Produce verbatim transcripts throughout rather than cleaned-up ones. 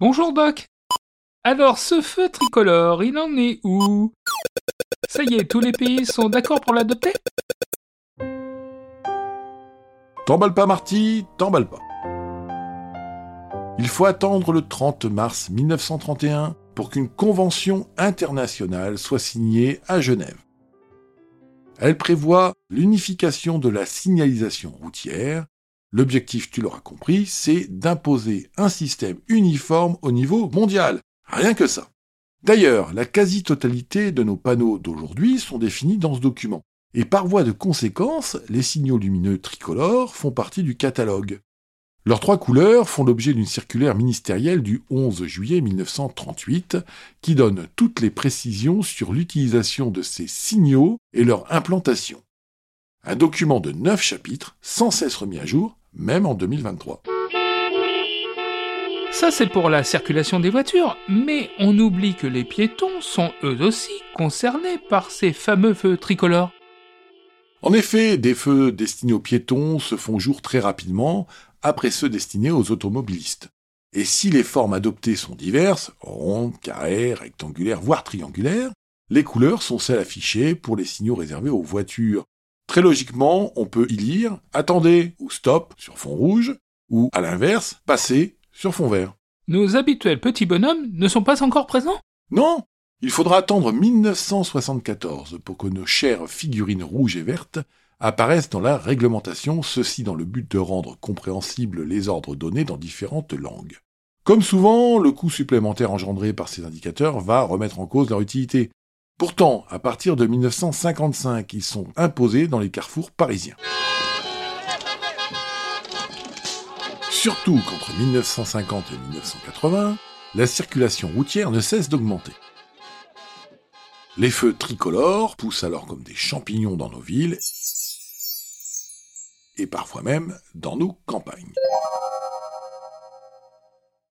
Bonjour Doc. Alors ce feu tricolore, il en est où? Ça y est, tous les pays sont d'accord pour l'adopter? T'emballe pas Marty, t'emballe pas. Il faut attendre le trente mars mille neuf cent trente et un pour qu'une convention internationale soit signée à Genève. Elle prévoit l'unification de la signalisation routière. L'objectif, tu l'auras compris, c'est d'imposer un système uniforme au niveau mondial. Rien que ça. D'ailleurs, la quasi-totalité de nos panneaux d'aujourd'hui sont définis dans ce document. Et par voie de conséquence, les signaux lumineux tricolores font partie du catalogue. Leurs trois couleurs font l'objet d'une circulaire ministérielle du onze juillet mille neuf cent trente-huit qui donne toutes les précisions sur l'utilisation de ces signaux et leur implantation. Un document de neuf chapitres, sans cesse remis à jour, même en deux mille vingt-trois. Ça c'est pour la circulation des voitures, mais on oublie que les piétons sont eux aussi concernés par ces fameux feux tricolores. En effet, des feux destinés aux piétons se font jour très rapidement après ceux destinés aux automobilistes. Et si les formes adoptées sont diverses, rondes, carrées, rectangulaires, voire triangulaires, les couleurs sont celles affichées pour les signaux réservés aux voitures. Très logiquement, on peut y lire « Attendez » ou « Stop » sur fond rouge, ou à l'inverse « Passez » sur fond vert. Nos habituels petits bonhommes ne sont pas encore présents ? Non ! Il faudra attendre mille neuf cent soixante-quatorze pour que nos chères figurines rouges et vertes apparaissent dans la réglementation, ceci dans le but de rendre compréhensibles les ordres donnés dans différentes langues. Comme souvent, le coût supplémentaire engendré par ces indicateurs va remettre en cause leur utilité. Pourtant, à partir de mille neuf cent cinquante-cinq, ils sont imposés dans les carrefours parisiens. Surtout qu'entre mille neuf cent cinquante et mille neuf cent quatre-vingts, la circulation routière ne cesse d'augmenter. Les feux tricolores poussent alors comme des champignons dans nos villes et parfois même dans nos campagnes.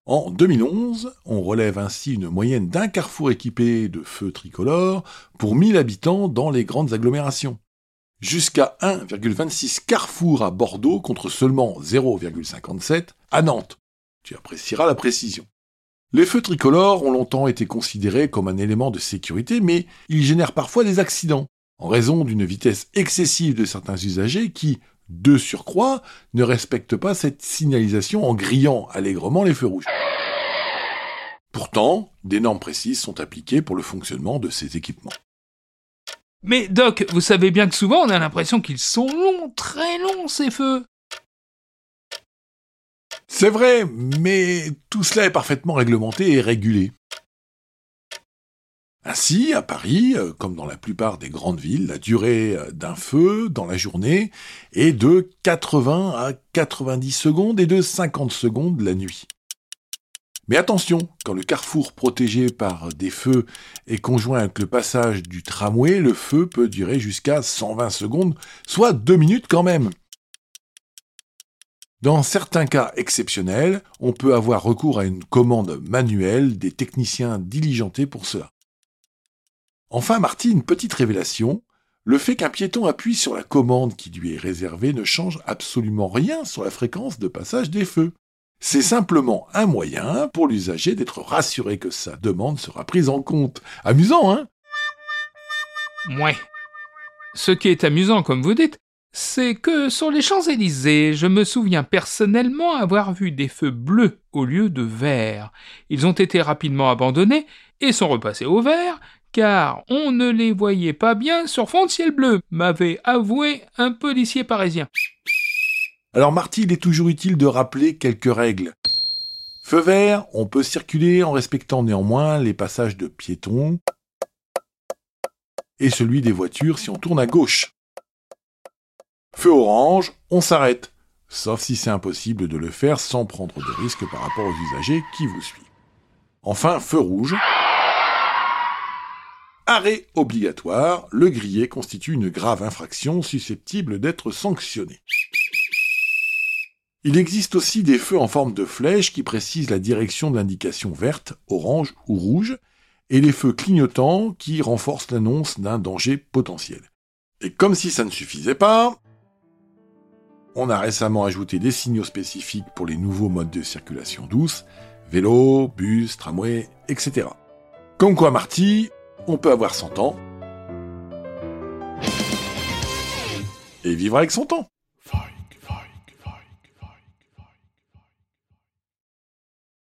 En deux mille onze, on relève ainsi une moyenne d'un carrefour équipé de feux tricolores pour mille habitants dans les grandes agglomérations. Jusqu'à un virgule vingt-six carrefours à Bordeaux contre seulement zéro virgule cinquante-sept à Nantes. Tu apprécieras la précision. Les feux tricolores ont longtemps été considérés comme un élément de sécurité, mais ils génèrent parfois des accidents, en raison d'une vitesse excessive de certains usagers qui, de surcroît, ne respectent pas cette signalisation en grillant allègrement les feux rouges. Pourtant, des normes précises sont appliquées pour le fonctionnement de ces équipements. Mais Doc, vous savez bien que souvent on a l'impression qu'ils sont longs, très longs ces feux. C'est vrai, mais tout cela est parfaitement réglementé et régulé. Ainsi, à Paris, comme dans la plupart des grandes villes, la durée d'un feu dans la journée est de quatre-vingts à quatre-vingt-dix secondes et de cinquante secondes la nuit. Mais attention, quand le carrefour protégé par des feux est conjoint avec le passage du tramway, le feu peut durer jusqu'à cent vingt secondes, soit deux minutes quand même. Dans certains cas exceptionnels, on peut avoir recours à une commande manuelle des techniciens diligentés pour cela. Enfin, Marty, une petite révélation. Le fait qu'un piéton appuie sur la commande qui lui est réservée ne change absolument rien sur la fréquence de passage des feux. C'est simplement un moyen pour l'usager d'être rassuré que sa demande sera prise en compte. Amusant, hein ? Ouais. Ce qui est amusant, comme vous dites, c'est que sur les Champs-Élysées, je me souviens personnellement avoir vu des feux bleus au lieu de verts. Ils ont été rapidement abandonnés et sont repassés au vert, car on ne les voyait pas bien sur fond de ciel bleu, m'avait avoué un policier parisien. Alors Marty, il est toujours utile de rappeler quelques règles. Feu vert, on peut circuler en respectant néanmoins les passages de piétons et celui des voitures si on tourne à gauche. Feu orange, on s'arrête, sauf si c'est impossible de le faire sans prendre de risques par rapport aux usagers qui vous suivent. Enfin, feu rouge. Arrêt obligatoire, le grillé constitue une grave infraction susceptible d'être sanctionnée. Il existe aussi des feux en forme de flèche qui précisent la direction de l'indication verte, orange ou rouge, et les feux clignotants qui renforcent l'annonce d'un danger potentiel. Et comme si ça ne suffisait pas, on a récemment ajouté des signaux spécifiques pour les nouveaux modes de circulation douce, vélo, bus, tramway, et cetera. Comme quoi, Marty, on peut avoir cent ans et vivre avec son temps.